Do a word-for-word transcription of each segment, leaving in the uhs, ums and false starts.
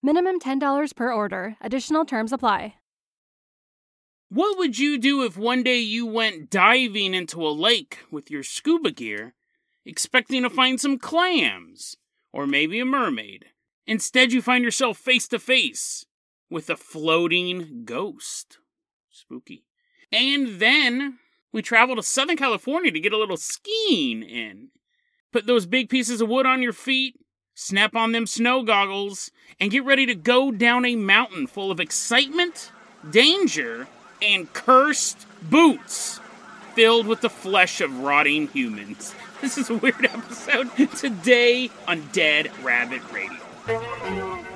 Minimum ten dollars per order. Additional terms apply. What would you do if one day you went diving into a lake with your scuba gear, expecting to find some clams, or maybe a mermaid? Instead, you find yourself face-to-face with a floating ghost. Spooky. And then we travel to Southern California to get a little skiing in. Put those big pieces of wood on your feet, snap on them snow goggles, and get ready to go down a mountain full of excitement, danger, and cursed boots filled with the flesh of rotting humans. This is a weird episode today on Dead Rabbit Radio.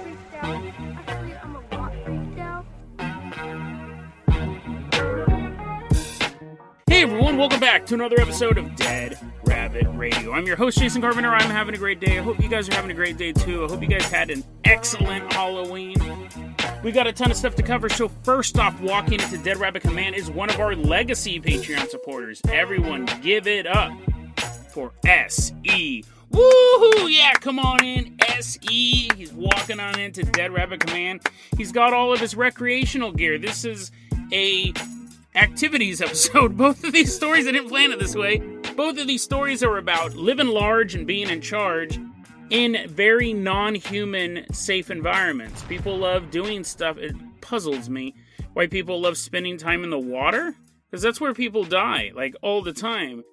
Hey everyone, welcome back to another episode of Dead Rabbit Radio. I'm your host, Jason Carpenter. I'm having a great day. I hope you guys are having a great day too. I hope you guys had an excellent Halloween. We got a ton of stuff to cover, so first off, walking into Dead Rabbit Command is one of our legacy Patreon supporters. Everyone, give it up for S E. Woohoo! Yeah, come on in, S E. He's walking on into Dead Rabbit Command. He's got all of his recreational gear. This is a activities episode. Both of these stories, I didn't plan it this way. Both of these stories are about living large and being in charge in very non-human safe environments. People love doing stuff. It puzzles me why people love spending time in the water, because that's where people die, like all the time.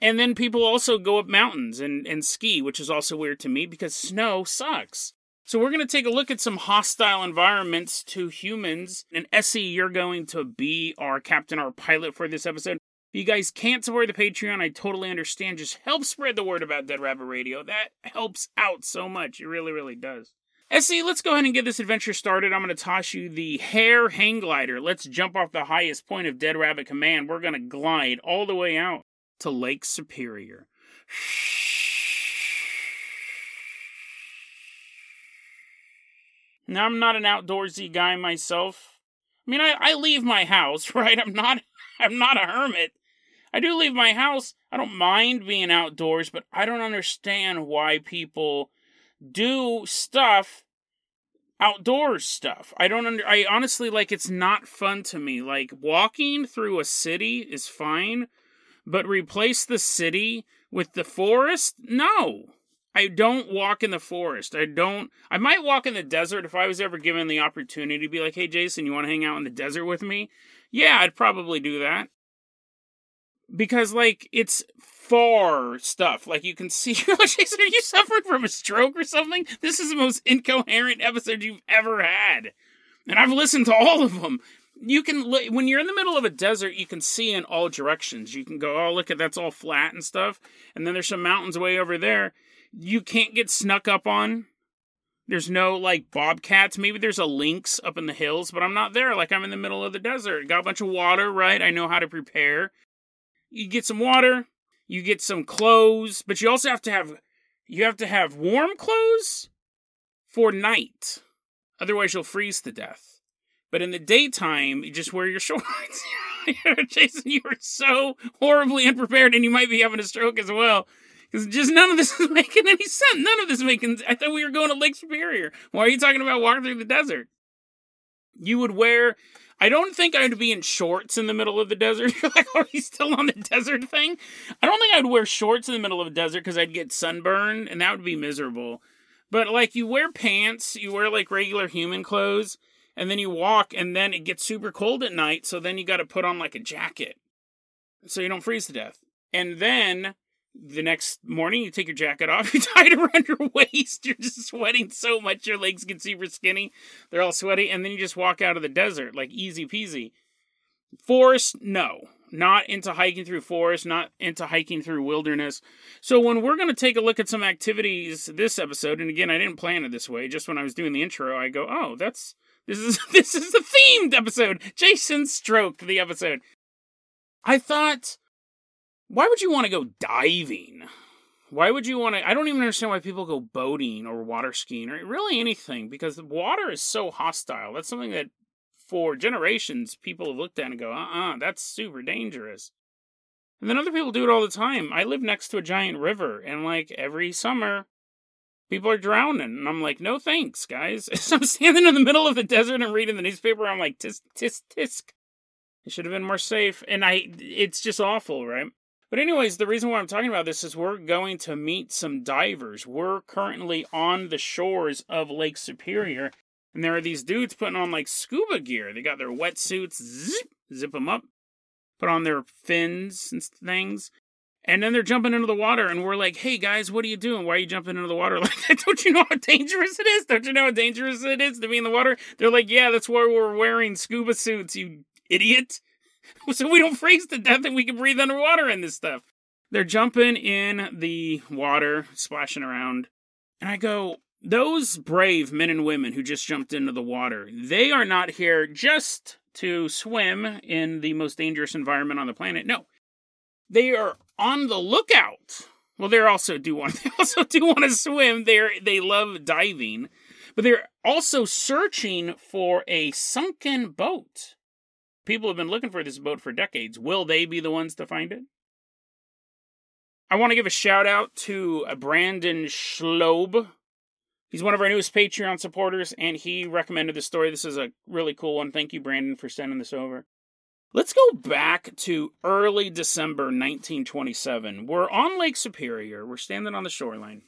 And then people also go up mountains and, and ski, which is also weird to me because snow sucks. So we're going to take a look at some hostile environments to humans. And S E, you're going to be our captain, our pilot for this episode. If you guys can't support the Patreon, I totally understand. Just help spread the word about Dead Rabbit Radio. That helps out so much. It really, really does. S E, let's go ahead and get this adventure started. I'm going to toss you the hair hang glider. Let's jump off the highest point of Dead Rabbit Command. We're going to glide all the way out to Lake Superior. Now, I'm not an outdoorsy guy myself. I mean, I, I leave my house, right? I'm not I'm not a hermit. I do leave my house. I don't mind being outdoors, but I don't understand why people do stuff, outdoors stuff. I don't under, I honestly, like, it's not fun to me. Like, walking through a city is fine, but replace the city with the forest? No. I don't walk in the forest. I don't... I might walk in the desert if I was ever given the opportunity to be like, hey, Jason, you want to hang out in the desert with me? Yeah, I'd probably do that. Because, like, it's far stuff. Like, you can see... Jason, are you suffering from a stroke or something? This is the most incoherent episode you've ever had. And I've listened to all of them. You can... When you're in the middle of a desert, you can see in all directions. You can go, oh, look, at that's all flat and stuff. And then there's some mountains way over there. You can't get snuck up on. There's no, like, bobcats. Maybe there's a lynx up in the hills, but I'm not there. Like, I'm in the middle of the desert. Got a bunch of water, right? I know how to prepare. You get some water. You get some clothes. But you also have to have... You have to have warm clothes for night. Otherwise, you'll freeze to death. But in the daytime, you just wear your shorts. Jason, you are so horribly unprepared, and you might be having a stroke as well. Because just none of this is making any sense. None of this is making... I thought we were going to Lake Superior. Why are you talking about walking through the desert? You would wear... I don't think I'd be in shorts in the middle of the desert. You're like, are you still on the desert thing? I don't think I'd wear shorts in the middle of the desert because I'd get sunburned, and that would be miserable. But, like, you wear pants. You wear, like, regular human clothes. And then you walk, and then it gets super cold at night. So then you got to put on, like, a jacket so you don't freeze to death. And then... The next morning, you take your jacket off, you tie it around your waist, you're just sweating so much, your legs get super skinny, they're all sweaty, and then you just walk out of the desert, like, easy peasy. Forest, no. not into hiking through forest, not into hiking through wilderness. So when we're going to take a look at some activities this episode, and again, I didn't plan it this way. Just when I was doing the intro, I go, oh, that's this is this is a themed episode. Jason Stroke, the episode. I thought, why would you want to go diving? Why would you want to... I don't even understand why people go boating or water skiing or really anything, because water is so hostile. That's something that for generations people have looked at and go, uh-uh, that's super dangerous. And then other people do it all the time. I live next to a giant river, and like every summer, people are drowning. And I'm like, no thanks, guys. So I'm standing in the middle of the desert and reading the newspaper. I'm like, tisk, tisk, tisk. It should have been more safe. And I, it's just awful, right? But anyways, the reason why I'm talking about this is we're going to meet some divers. We're currently on the shores of Lake Superior, and there are these dudes putting on, like, scuba gear. They got their wetsuits, zip, zip them up, put on their fins and things, and then they're jumping into the water, and we're like, hey, guys, what are you doing? Why are you jumping into the water like that? Don't you know how dangerous it is? Don't you know how dangerous it is to be in the water? They're like, yeah, that's why we're wearing scuba suits, you idiot. So we don't freeze to death and we can breathe underwater in this stuff. They're jumping in the water, splashing around. And I go, those brave men and women who just jumped into the water, they are not here just to swim in the most dangerous environment on the planet. No, they are on the lookout. Well, they also do want, they also do want to swim. They're, they love diving, but they're also searching for a sunken boat. People have been looking for this boat for decades. Will they be the ones to find it? I want to give a shout out to Brandon Schloeb. He's one of our newest Patreon supporters, and he recommended this story. This is a really cool one. Thank you, Brandon, for sending this over. Let's go back to early December nineteen twenty-seven. We're on Lake Superior. We're standing on the shoreline.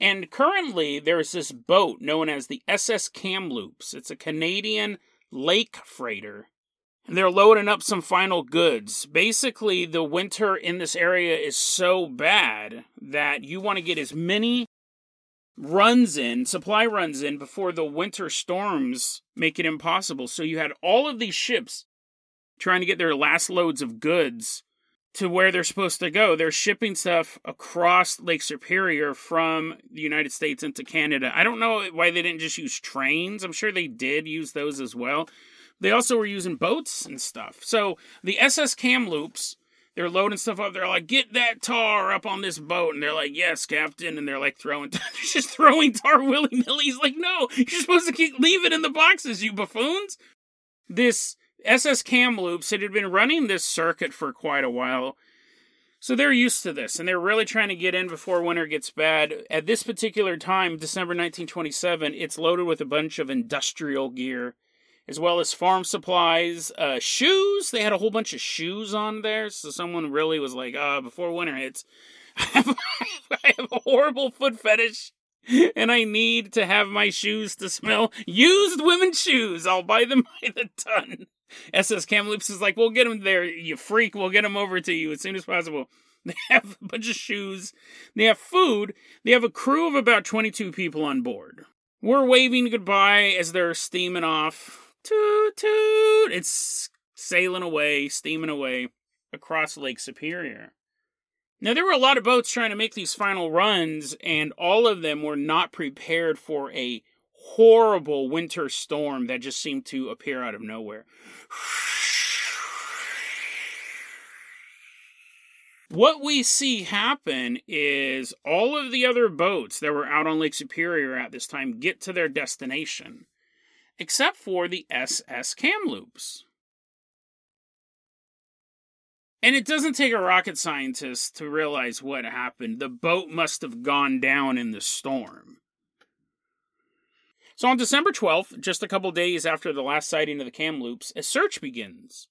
And currently, there's this boat known as the S S Kamloops. It's a Canadian lake freighter. They're loading up some final goods. Basically, the winter in this area is so bad that you want to get as many runs in, supply runs in, before the winter storms make it impossible. So you had all of these ships trying to get their last loads of goods to where they're supposed to go. They're shipping stuff across Lake Superior from the United States into Canada. I don't know why they didn't just use trains. I'm sure they did use those as well. They also were using boats and stuff. So the S S Kamloops, they're loading stuff up. They're like, get that tar up on this boat. And they're like, yes, Captain. And they're like throwing, they're just throwing tar willy-nilly. He's like, no, you're supposed to keep, leave it in the boxes, you buffoons. This S S Kamloops, it had been running this circuit for quite a while. So they're used to this, and they're really trying to get in before winter gets bad. At this particular time, December nineteen twenty-seven, it's loaded with a bunch of industrial gear, as well as farm supplies, uh, shoes. They had a whole bunch of shoes on there. So someone really was like, uh, before winter hits, I have, I have a horrible foot fetish, and I need to have my shoes to smell used women's shoes. I'll buy them by the ton. S S Kamloops is like, we'll get them there, you freak. We'll get them over to you as soon as possible. They have a bunch of shoes. They have food. They have a crew of about twenty-two people on board. We're waving goodbye as they're steaming off. Toot, toot. It's sailing away, steaming away across Lake Superior. Now, there were a lot of boats trying to make these final runs, and all of them were not prepared for a horrible winter storm that just seemed to appear out of nowhere. What we see happen is all of the other boats that were out on Lake Superior at this time get to their destination, except for the S S Kamloops. And it doesn't take a rocket scientist to realize what happened. The boat must have gone down in the storm. So on December twelfth, just a couple days after the last sighting of the Kamloops, a search begins.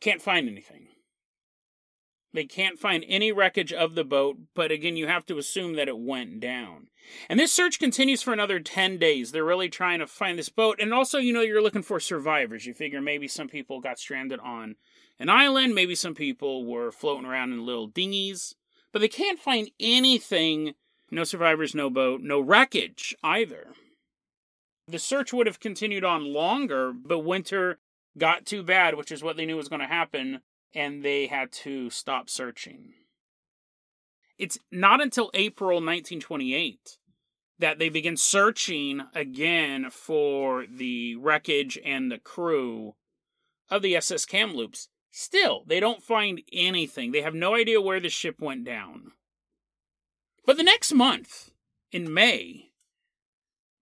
Can't find anything. They can't find any wreckage of the boat, but again, you have to assume that it went down. And this search continues for another ten days. They're really trying to find this boat. And also, you know, you're looking for survivors. You figure maybe some people got stranded on an island. Maybe some people were floating around in little dinghies. But they can't find anything. No survivors, no boat, no wreckage either. The search would have continued on longer, but winter got too bad, which is what they knew was going to happen, and they had to stop searching. It's not until April nineteen twenty-eight that they begin searching again for the wreckage and the crew of the S S Kamloops. Still, they don't find anything. They have no idea where the ship went down. But the next month, in May,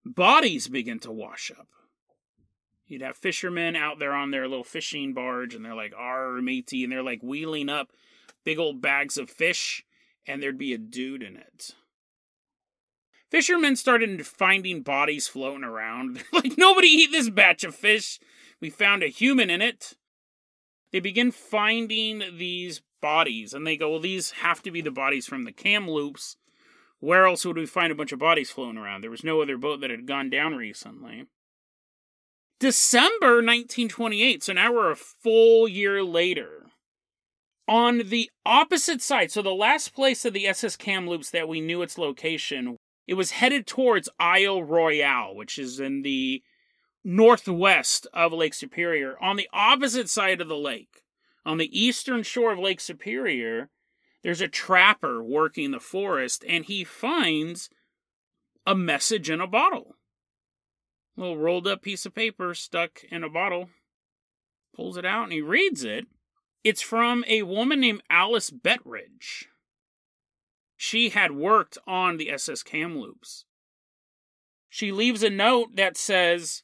bodies begin to wash up. You'd have fishermen out there on their little fishing barge, and they're like, "Arr, matey," and they're like wheeling up big old bags of fish, and there'd be a dude in it. Fishermen started finding bodies floating around. They're like, "Nobody eat this batch of fish. We found a human in it." They begin finding these bodies, and they go, well, these have to be the bodies from the Kamloops. Where else would we find a bunch of bodies floating around? There was no other boat that had gone down recently. December nineteen twenty-eight, so now we're a full year later. On the opposite side, so the last place of the S S Kamloops that we knew its location, it was headed towards Isle Royale, which is in the northwest of Lake Superior, on the opposite side of the lake, on the eastern shore of Lake Superior, there's a trapper working the forest, and he finds a message in a bottle. A little rolled up piece of paper stuck in a bottle. Pulls it out and he reads it. It's from a woman named Alice Betridge. She had worked on the S S Kamloops. She leaves a note that says,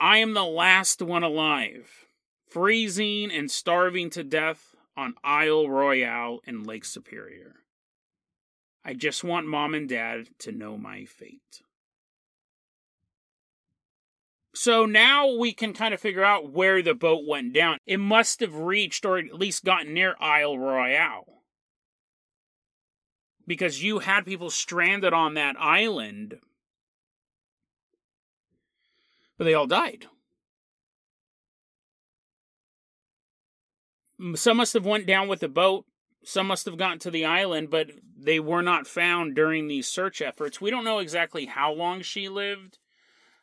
"I am the last one alive, freezing and starving to death on Isle Royale in Lake Superior. I just want Mom and Dad to know my fate." So now we can kind of figure out where the boat went down. It must have reached or at least gotten near Isle Royale, because you had people stranded on that island, but they all died. Some must have went down with the boat. Some must have gotten to the island, but they were not found during these search efforts. We don't know exactly how long she lived.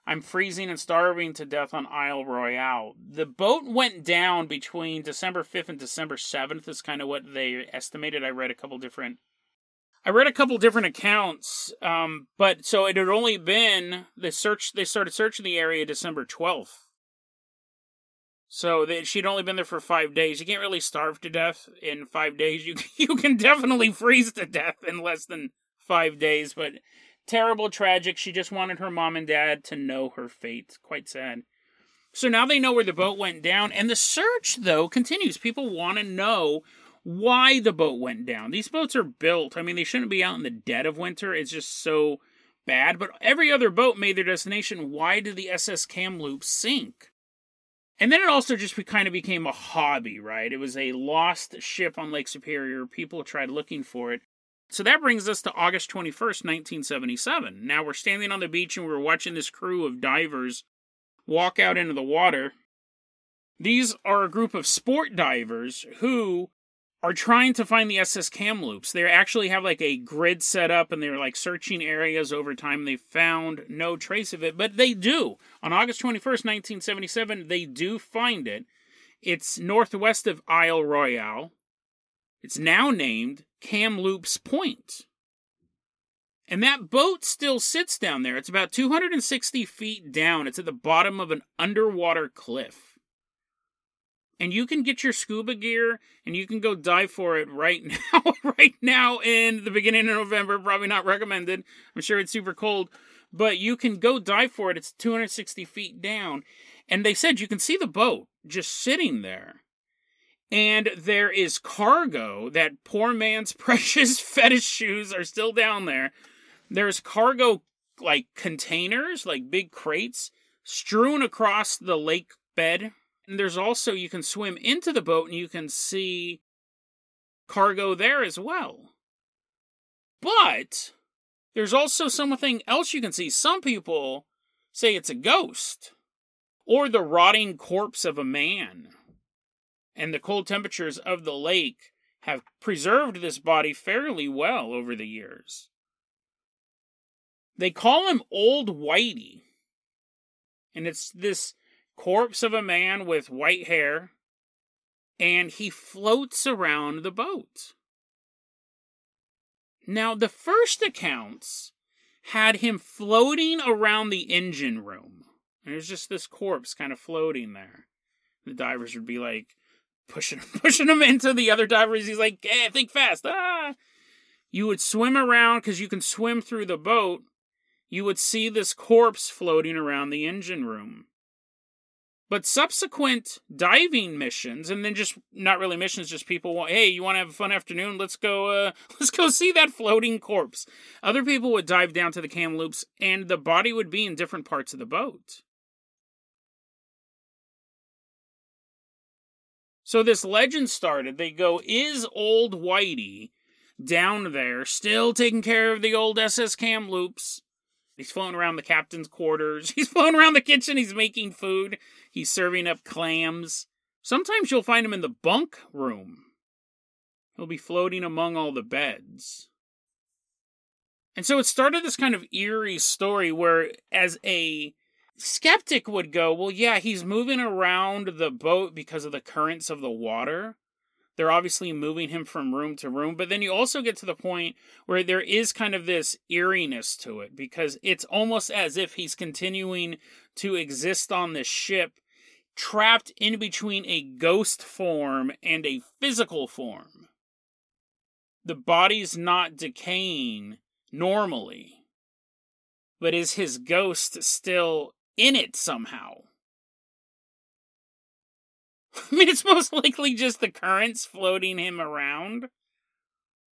I'm freezing and starving to death on Isle Royale. The boat went down between December fifth and December seventh is kind of what they estimated. I read a couple different I read a couple different accounts, um, but so it had only been, they, searched, they started searching the area December twelfth. So they, she'd only been there for five days. You can't really starve to death in five days. You, you can definitely freeze to death in less than five days, but terrible, tragic. She just wanted her mom and dad to know her fate. Quite sad. So now they know where the boat went down, and the search, though, continues. People want to know why the boat went down. These boats are built. I mean, they shouldn't be out in the dead of winter. It's just so bad. But every other boat made their destination. Why did the S S Kamloops sink? And then it also just kind of became a hobby, right? It was a lost ship on Lake Superior. People tried looking for it. So that brings us to August twenty-first, nineteen seventy-seven. Now we're standing on the beach and we're watching this crew of divers walk out into the water. These are a group of sport divers who are trying to find the S S Kamloops. They actually have like a grid set up, and they're like searching areas over time. They found no trace of it, but they do. On August twenty-first, nineteen seventy-seven, they do find it. It's northwest of Isle Royale. It's now named Kamloops Point. And that boat still sits down there. It's about two hundred sixty feet down. It's at the bottom of an underwater cliff. And you can get your scuba gear, and you can go dive for it right now, right now in the beginning of November. Probably not recommended. I'm sure it's super cold. But you can go dive for it. It's two hundred sixty feet down. And they said you can see the boat just sitting there. And there is cargo. That poor man's precious fetish shoes are still down there. There's cargo, like, containers, like big crates, strewn across the lake bed. And there's also, you can swim into the boat and you can see cargo there as well. But there's also something else you can see. Some people say it's a ghost or the rotting corpse of a man. And the cold temperatures of the lake have preserved this body fairly well over the years. They call him Old Whitey. And it's this corpse of a man with white hair, and he floats around the boat. Now, the first accounts had him floating around the engine room. There's just this corpse kind of floating there. The divers would be like pushing, pushing him into the other divers. He's like, "Hey, think fast!" Ah! You would swim around because you can swim through the boat. You would see this corpse floating around the engine room. But subsequent diving missions, and then just not really missions, just people want, hey, you want to have a fun afternoon? Let's go. Uh, let's go see that floating corpse. Other people would dive down to the Kamloops, and the body would be in different parts of the boat. So this legend started. They go, is old Whitey down there still taking care of the old S S Kamloops? He's floating around the captain's quarters. He's floating around the kitchen. He's making food. He's serving up clams. Sometimes you'll find him in the bunk room. He'll be floating among all the beds. And so it started this kind of eerie story where, as a skeptic would go, well, yeah, he's moving around the boat because of the currents of the water. They're obviously moving him from room to room, but then you also get to the point where there is kind of this eeriness to it, because it's almost as if he's continuing to exist on this ship, trapped in between a ghost form and a physical form. The body's not decaying normally, but is his ghost still in it somehow? I mean, it's most likely just the currents floating him around.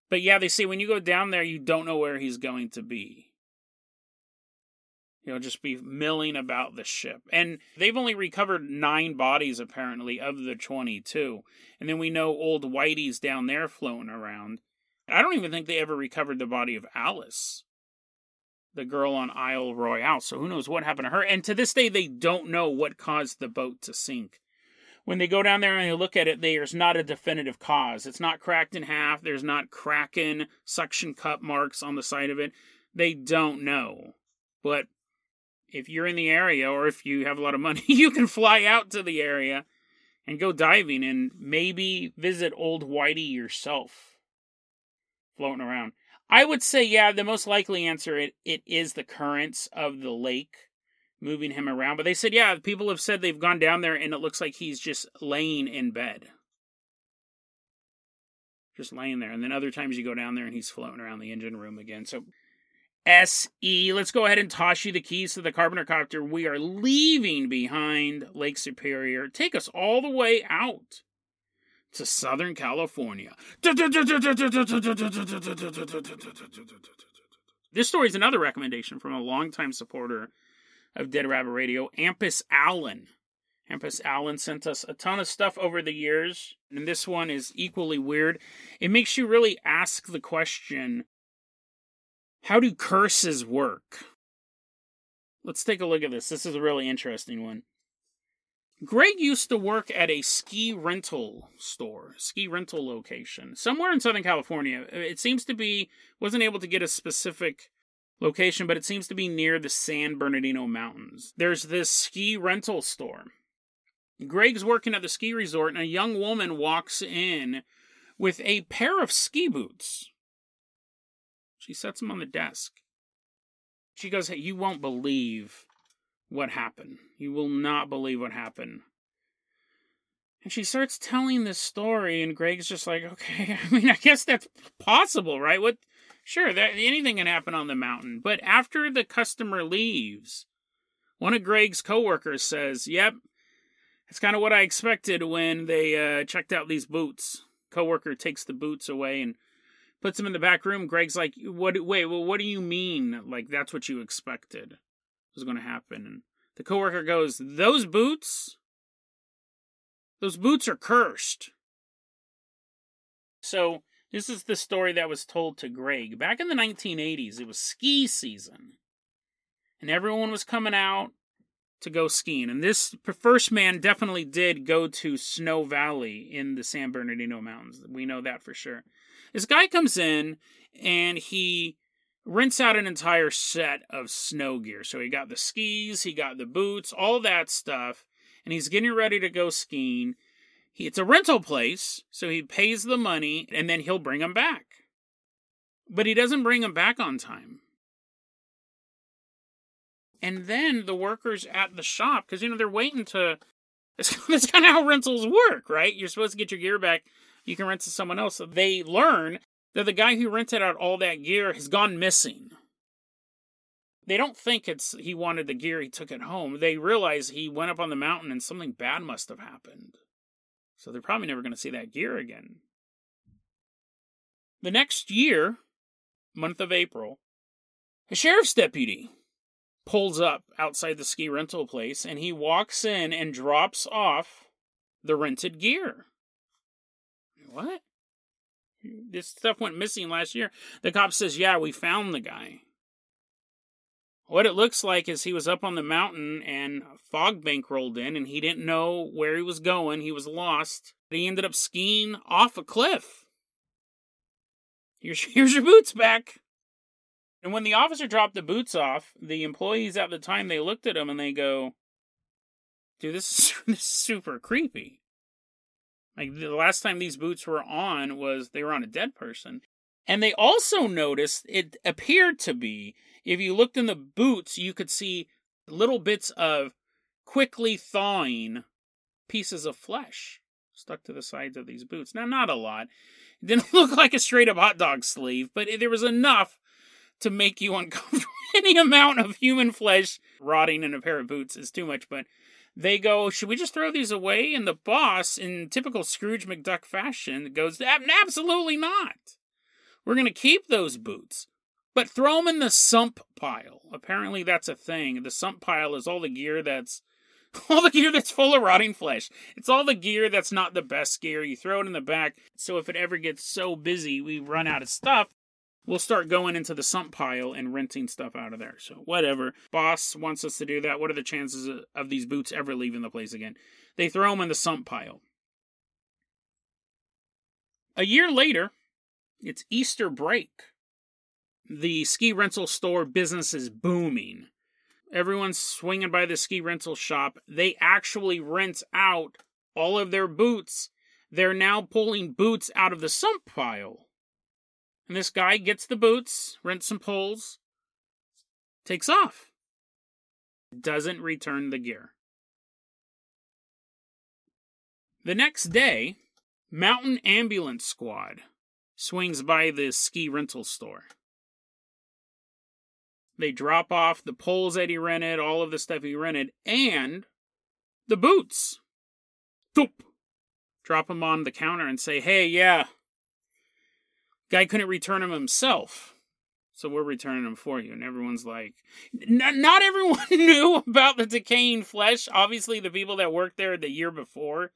But yeah, they say when you go down there, you don't know where he's going to be. He'll just be milling about the ship. And they've only recovered nine bodies, apparently, of the twenty-two. And then we know old Whitey's down there floating around. I don't even think they ever recovered the body of Alice, the girl on Isle Royale. So who knows what happened to her. And to this day, they don't know what caused the boat to sink. When they go down there and they look at it, there's not a definitive cause. It's not cracked in half. There's not cracking suction cup marks on the side of it. They don't know. But if you're in the area, or if you have a lot of money, you can fly out to the area and go diving and maybe visit old Whitey yourself floating around. I would say, yeah, the most likely answer, it, it is the currents of the lake moving him around. But they said, yeah, people have said they've gone down there and it looks like he's just laying in bed. Just laying there. And then other times you go down there and he's floating around the engine room again. So, S E, let's go ahead and toss you the keys to the Carpenter Copter. We are leaving behind Lake Superior. Take us all the way out to Southern California. This story is another recommendation from a longtime supporter of Dead Rabbit Radio, Ampus Allen. Ampus Allen sent us a ton of stuff over the years, and this one is equally weird. It makes you really ask the question, how do curses work? Let's take a look at this. This is a really interesting one. Greg used to work at a ski rental store, ski rental location, somewhere in Southern California. It seems to be, wasn't able to get a specific location, but it seems to be near the San Bernardino Mountains. There's this ski rental store. Greg's working at the ski resort, and a young woman walks in with a pair of ski boots. She sets them on the desk. She goes, "Hey, you won't believe what happened. You will not believe what happened." And she starts telling this story, and Greg's just like, okay, I mean, I guess that's possible, right? What? Sure, that, anything can happen on the mountain. But after the customer leaves, one of Greg's coworkers says, yep, that's kind of what I expected when they uh, checked out these boots. Coworker takes the boots away and puts them in the back room. Greg's like, "What? Wait, well, what do you mean? Like, that's what you expected was going to happen?" And the coworker goes, those boots, those boots are cursed. So this is the story that was told to Greg. Back in the nineteen eighties, it was ski season, and everyone was coming out to go skiing. And this first man definitely did go to Snow Valley in the San Bernardino Mountains. We know that for sure. This guy comes in, and he rents out an entire set of snow gear. So he got the skis, he got the boots, all that stuff. and he's getting ready to go skiing. He, it's a rental place, so he pays the money, and then he'll bring them back. But he doesn't bring them back on time. And then the workers at the shop, because, you know, they're waiting to... That's kind of how rentals work, right? You're supposed to get your gear back. You can rent to someone else. So they learn that the guy who rented out all that gear has gone missing. They don't think it's he wanted the gear, he took it home. They realize he went up on the mountain and something bad must have happened. So they're probably never going to see that gear again. The next year, month of April, a sheriff's deputy pulls up outside the ski rental place, and he walks in and drops off the rented gear. What? This stuff went missing last year. The cop says, yeah, we found the guy. What it looks like is he was up on the mountain and a fog bank rolled in, and he didn't know where he was going. He was lost. He ended up skiing off a cliff. Here's, here's your boots back. And when the officer dropped the boots off, the employees at the time, they looked at him and they go, dude, this is, this is super creepy. Like, the last time these boots were on was, they were on a dead person. And they also noticed it appeared to be, if you looked in the boots, you could see little bits of quickly thawing pieces of flesh stuck to the sides of these boots. Now, not a lot. It didn't look like a straight-up hot dog sleeve, but there was enough to make you uncomfortable. Any amount of human flesh rotting in a pair of boots is too much, but they go, should we just throw these away? And the boss, in typical Scrooge McDuck fashion, goes, absolutely not. We're going to keep those boots, but throw them in the sump pile. Apparently that's a thing. The sump pile is all the gear that's all the gear that's full of rotting flesh. It's all the gear that's not the best gear. You throw it in the back, so if it ever gets so busy we run out of stuff, we'll start going into the sump pile and renting stuff out of there. So whatever. Boss wants us to do that. What are the chances of these boots ever leaving the place again? They throw them in the sump pile. A year later, it's Easter break. The ski rental store business is booming. Everyone's swinging by the ski rental shop. They actually rent out all of their boots. They're now pulling boots out of the sump pile. And this guy gets the boots, rents some poles, takes off. Doesn't return the gear. The next day, Mountain Ambulance Squad swings by the ski rental store. They drop off the poles that he rented, all of the stuff he rented, and the boots. Doop. Drop them on the counter and say, hey, yeah. Guy couldn't return him himself, so we're returning him for you. And everyone's like, N- not everyone knew about the decaying flesh. Obviously, the people that worked there the year before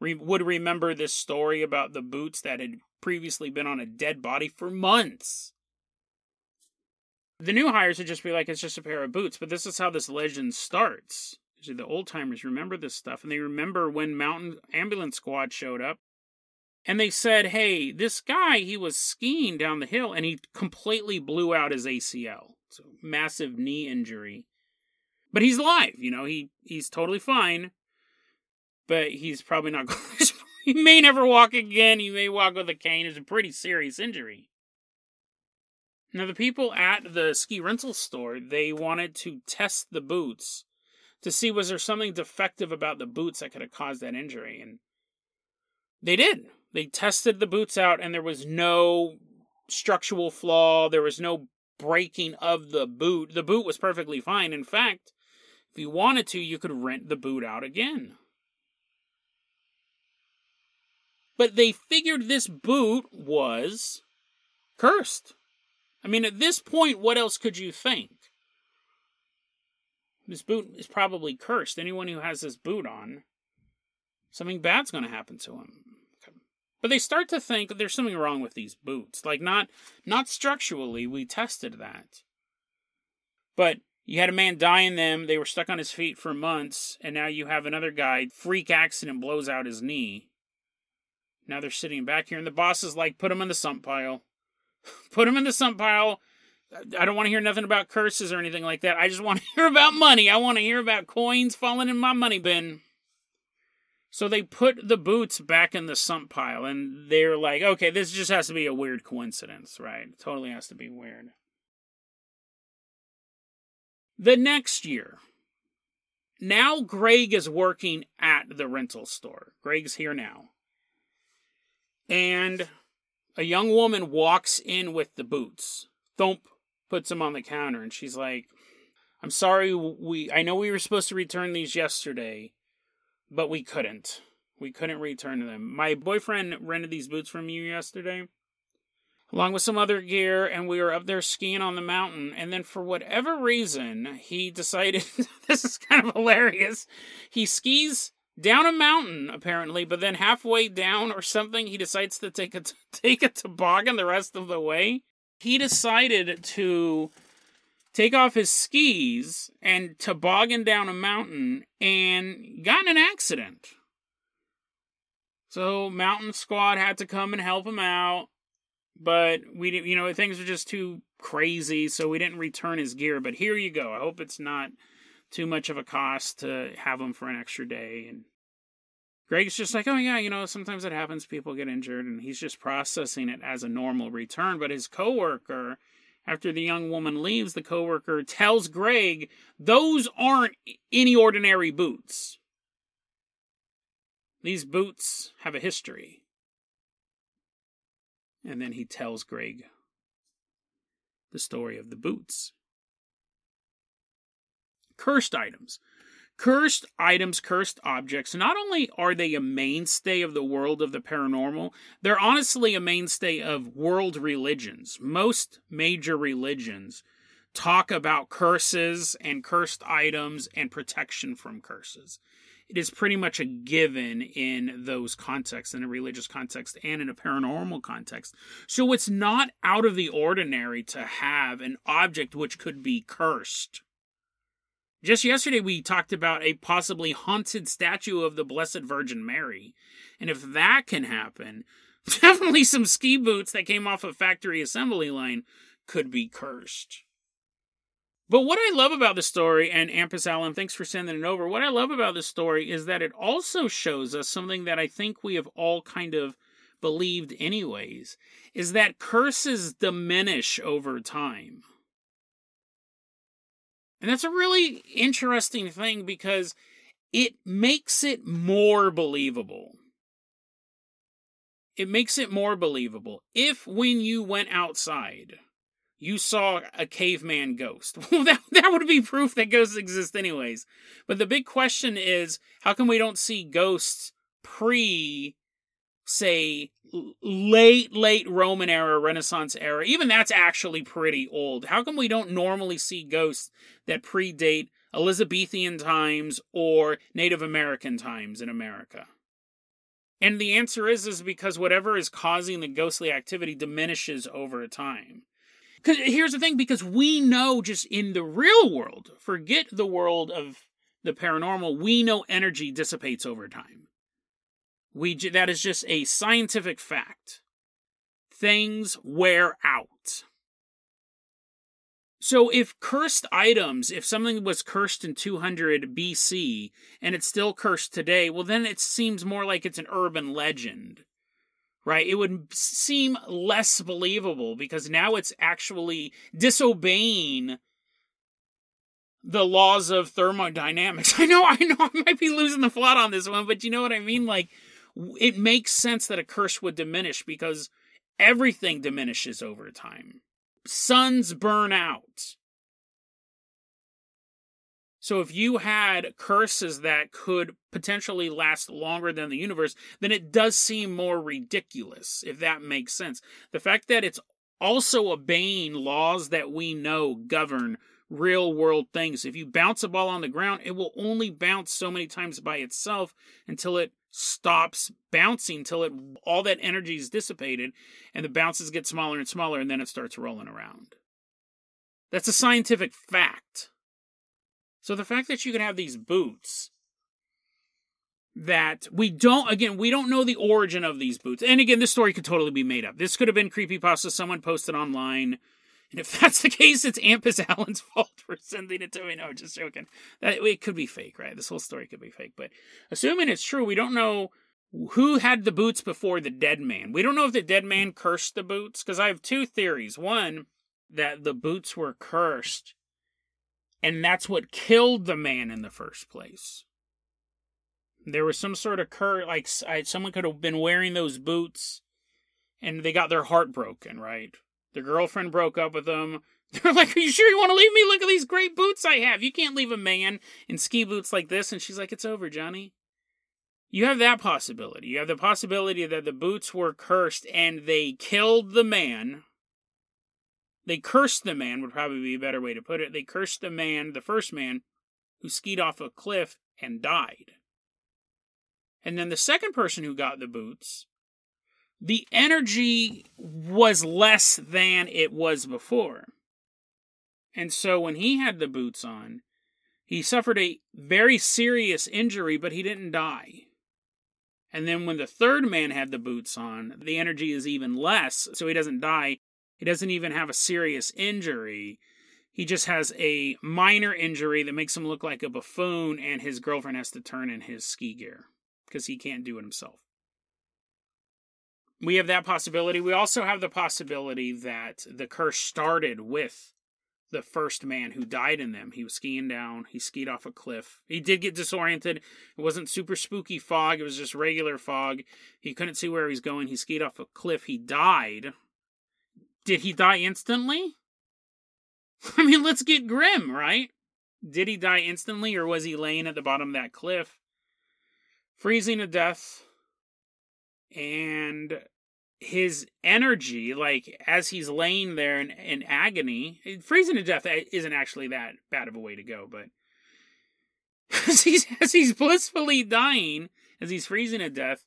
re- would remember this story about the boots that had previously been on a dead body for months. The new hires would just be like, it's just a pair of boots, but this is how this legend starts. See, the old-timers remember this stuff, and they remember when Mountain Ambulance Squad showed up. And they said, hey, this guy, he was skiing down the hill, and he completely blew out his A C L. So, massive knee injury. But he's alive, you know, he, he's totally fine. But he's probably not going to... He may never walk again, he may walk with a cane. It's a pretty serious injury. Now, the people at the ski rental store, they wanted to test the boots to see was there something defective about the boots that could have caused that injury. And they did. They tested the boots out, and there was no structural flaw. There was no breaking of the boot. The boot was perfectly fine. In fact, if you wanted to, you could rent the boot out again. But they figured this boot was cursed. I mean, at this point, what else could you think? This boot is probably cursed. Anyone who has this boot on, something bad's going to happen to him. But they start to think that there's something wrong with these boots. Like, not not structurally, we tested that. But you had a man die in them, they were stuck on his feet for months, and now you have another guy, freak accident, blows out his knee. Now they're sitting back here, and the boss is like, put him in the sump pile. Put him in the sump pile. I don't want to hear nothing about curses or anything like that. I just want to hear about money. I want to hear about coins falling in my money bin. So they put the boots back in the sump pile, and they're like, okay, this just has to be a weird coincidence, right? It totally has to be weird. The next year, now Greg is working at the rental store. Greg's here now. And a young woman walks in with the boots. Thump puts them on the counter, and she's like, I'm sorry, we. I know we were supposed to return these yesterday, but we couldn't. We couldn't return them. My boyfriend rented these boots from you yesterday, along with some other gear, and we were up there skiing on the mountain, and then for whatever reason, he decided, this is kind of hilarious, he skis down a mountain, apparently, but then halfway down or something, he decides to take a, t- take a toboggan the rest of the way. He decided to take off his skis and toboggan down a mountain and got in an accident. So Mountain Squad had to come and help him out. But we didn't, you know, things were just too crazy, so we didn't return his gear. But here you go. I hope it's not too much of a cost to have him for an extra day. And Greg's just like, oh yeah, you know, sometimes it happens. People get injured, and he's just processing it as a normal return. But his coworker, after the young woman leaves, the coworker tells Greg, "Those aren't any ordinary boots. These boots have a history." And then he tells Greg the story of the boots. Cursed items. Cursed items, cursed objects, not only are they a mainstay of the world of the paranormal, they're honestly a mainstay of world religions. Most major religions talk about curses and cursed items and protection from curses. It is pretty much a given in those contexts, in a religious context and in a paranormal context. So it's not out of the ordinary to have an object which could be cursed. Just yesterday we talked about a possibly haunted statue of the Blessed Virgin Mary. And if that can happen, definitely some ski boots that came off a factory assembly line could be cursed. But what I love about this story, and Ampus Allen, thanks for sending it over, what I love about this story is that it also shows us something that I think we have all kind of believed anyways, is that curses diminish over time. And that's a really interesting thing because it makes it more believable. It makes it more believable. If when you went outside, you saw a caveman ghost. Well, that, that would be proof that ghosts exist anyways. But the big question is, how come we don't see ghosts pre, say, late, late Roman era, Renaissance era? Even that's actually pretty old. How come we don't normally see ghosts that predate Elizabethan times or Native American times in America? And the answer is, is because whatever is causing the ghostly activity diminishes over time. Here's the thing, because we know just in the real world, forget the world of the paranormal, we know energy dissipates over time. We that is just a scientific fact. Things wear out. So if cursed items, if something was cursed in two hundred B C and it's still cursed today, well then it seems more like it's an urban legend. Right? It would seem less believable because now it's actually disobeying the laws of thermodynamics. I know, I know, I might be losing the plot on this one, but you know what I mean? Like, it makes sense that a curse would diminish because everything diminishes over time. Suns burn out. So if you had curses that could potentially last longer than the universe, then it does seem more ridiculous, if that makes sense. The fact that it's also obeying laws that we know govern real-world things. If you bounce a ball on the ground, it will only bounce so many times by itself until it stops bouncing, until it, all that energy is dissipated, and the bounces get smaller and smaller, and then it starts rolling around. That's a scientific fact. So the fact that you could have these boots that we don't, again, we don't know the origin of these boots. And again, this story could totally be made up. This could have been creepypasta someone posted online And if that's the case, it's Ampus Allen's fault for sending it to me. No, just joking. That, it could be fake, right? This whole story could be fake. But assuming it's true, we don't know who had the boots before the dead man. We don't know if the dead man cursed the boots, because I have two theories. One, that the boots were cursed, and that's what killed the man in the first place. There was some sort of curse, like I, someone could have been wearing those boots, and they got their heart broken, right? Their girlfriend broke up with them. They're like, are you sure you want to leave me? Look at these great boots I have. You can't leave a man in ski boots like this. And she's like, it's over, Johnny. You have that possibility. You have the possibility that the boots were cursed and they killed the man. They cursed the man would probably be a better way to put it. They cursed the man, the first man, who skied off a cliff and died. And then the second person who got the boots, the energy was less than it was before. And so when he had the boots on, he suffered a very serious injury, but he didn't die. And then when the third man had the boots on, the energy is even less, so he doesn't die. He doesn't even have a serious injury. He just has a minor injury that makes him look like a buffoon, and his girlfriend has to turn in his ski gear because he can't do it himself. We have that possibility. We also have the possibility that the curse started with the first man who died in them. He was skiing down. He skied off a cliff. He did get disoriented. It wasn't super spooky fog. It was just regular fog. He couldn't see where he was going. He skied off a cliff. He died. Did he die instantly? I mean, let's get grim, right? Did he die instantly, or was he laying at the bottom of that cliff, freezing to death, and his energy, like, as he's laying there in, in agony, freezing to death isn't actually that bad of a way to go, but as he's, as he's blissfully dying, as he's freezing to death,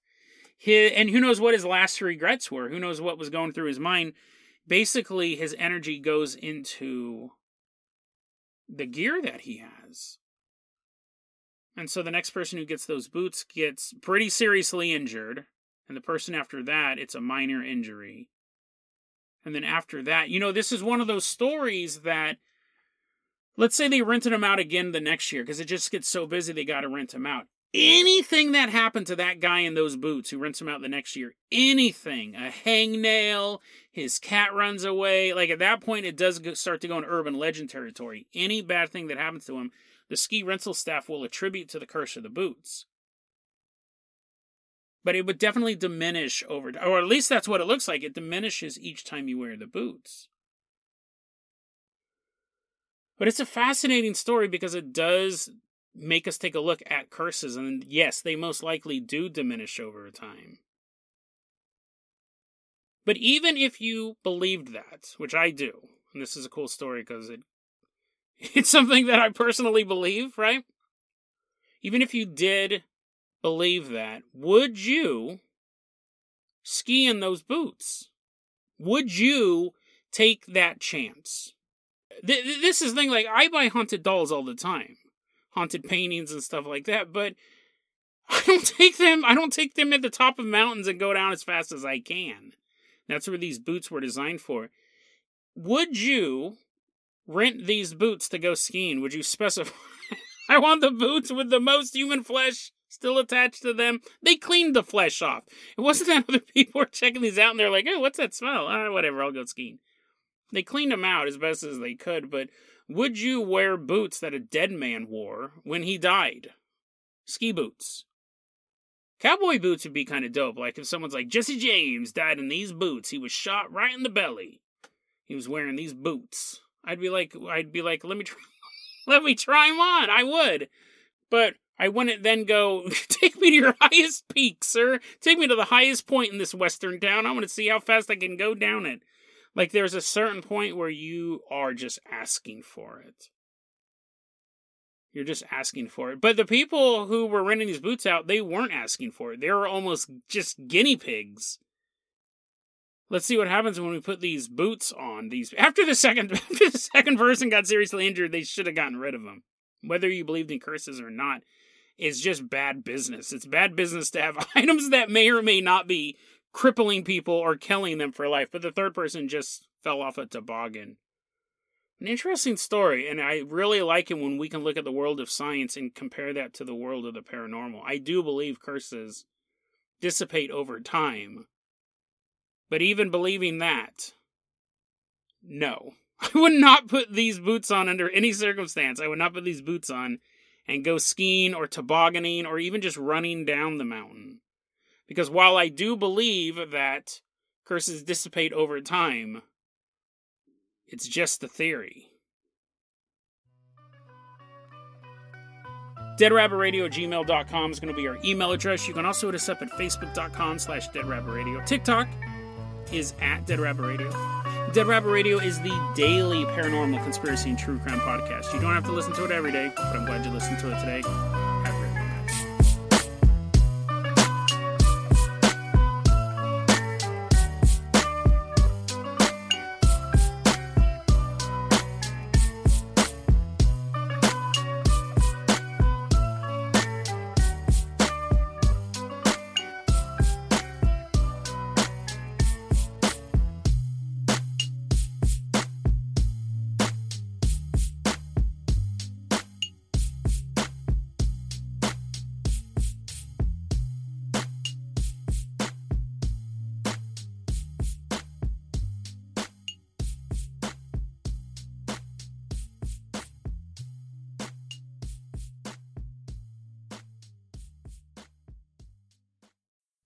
his, and who knows what his last regrets were, who knows what was going through his mind, basically, his energy goes into the gear that he has. And so the next person who gets those boots gets pretty seriously injured. And the person after that, it's a minor injury. And then after that, you know, this is one of those stories that, let's say they rented him out again the next year, because it just gets so busy they got to rent him out. Anything that happened to that guy in those boots who rents him out the next year, anything, a hangnail, his cat runs away, like at that point it does start to go in urban legend territory. Any bad thing that happens to him, the ski rental staff will attribute to the curse of the boots. But it would definitely diminish over time, or at least that's what it looks like. It diminishes each time you wear the boots. But it's a fascinating story because it does make us take a look at curses, and yes, they most likely do diminish over time. But even if you believed that, which I do, and this is a cool story because it it's something that I personally believe, right? Even if you did believe that, would you ski in those boots? Would you take that chance? Th- this is the thing, like, I buy haunted dolls all the time. Haunted paintings and stuff like that, but I don't take them, I don't take them at the top of mountains and go down as fast as I can. That's where these boots were designed for. Would you rent these boots to go skiing? Would you specify, I want the boots with the most human flesh still attached to them? They cleaned the flesh off. It wasn't that other people were checking these out and they're like, oh, what's that smell? Ah, whatever, I'll go skiing. They cleaned them out as best as they could, but would you wear boots that a dead man wore when he died? Ski boots. Cowboy boots would be kind of dope. Like if someone's like, Jesse James died in these boots. He was shot right in the belly. He was wearing these boots. I'd be like, I'd be like, let me try, let me try them on. I would. But I wouldn't then go, take me to your highest peak, sir. Take me to the highest point in this western town. I want to see how fast I can go down it. Like, there's a certain point where you are just asking for it. You're just asking for it. But the people who were renting these boots out, they weren't asking for it. They were almost just guinea pigs. Let's see what happens when we put these boots on. These after the second, after the second person got seriously injured, they should have gotten rid of them. Whether you believed in curses or not, it's just bad business. It's bad business to have items that may or may not be crippling people or killing them for life, but the third person just fell off a toboggan An interesting story, and I really like it when we can look at the world of science and compare that to the world of the paranormal. I do believe curses dissipate over time, but even believing that, no. I would not put these boots on under any circumstance. I would not put these boots on and go skiing or tobogganing or even just running down the mountain. Because while I do believe that curses dissipate over time, it's just a theory. dead rabbit radio at gmail dot com is going to be our email address. You can also hit us up at facebook dot com slash dead rabbit radio. TikTok is at Dead Rabbit Radio. Dead Rabbit Radio is the daily paranormal conspiracy and true crime podcast. You don't have to listen to it every day, but I'm glad you listened to it today. Have a great day.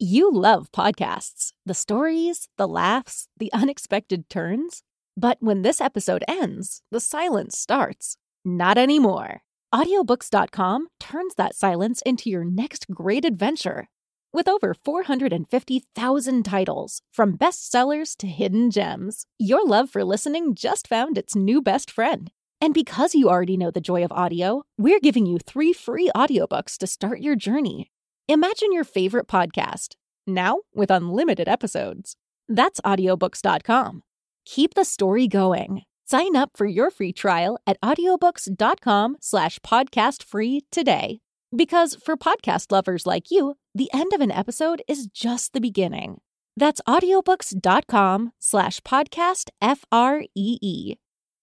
You love podcasts, the stories, the laughs, the unexpected turns. But when this episode ends, the silence starts. Not anymore. audiobooks dot com turns that silence into your next great adventure. With over four hundred fifty thousand titles, from bestsellers to hidden gems, your love for listening just found its new best friend. And because you already know the joy of audio, we're giving you three free audiobooks to start your journey. Imagine your favorite podcast, now with unlimited episodes. That's audiobooks dot com. Keep the story going. Sign up for your free trial at audiobooks dot com slash podcast free today. Because for podcast lovers like you, the end of an episode is just the beginning. That's audiobooks dot com slash podcast F R E E.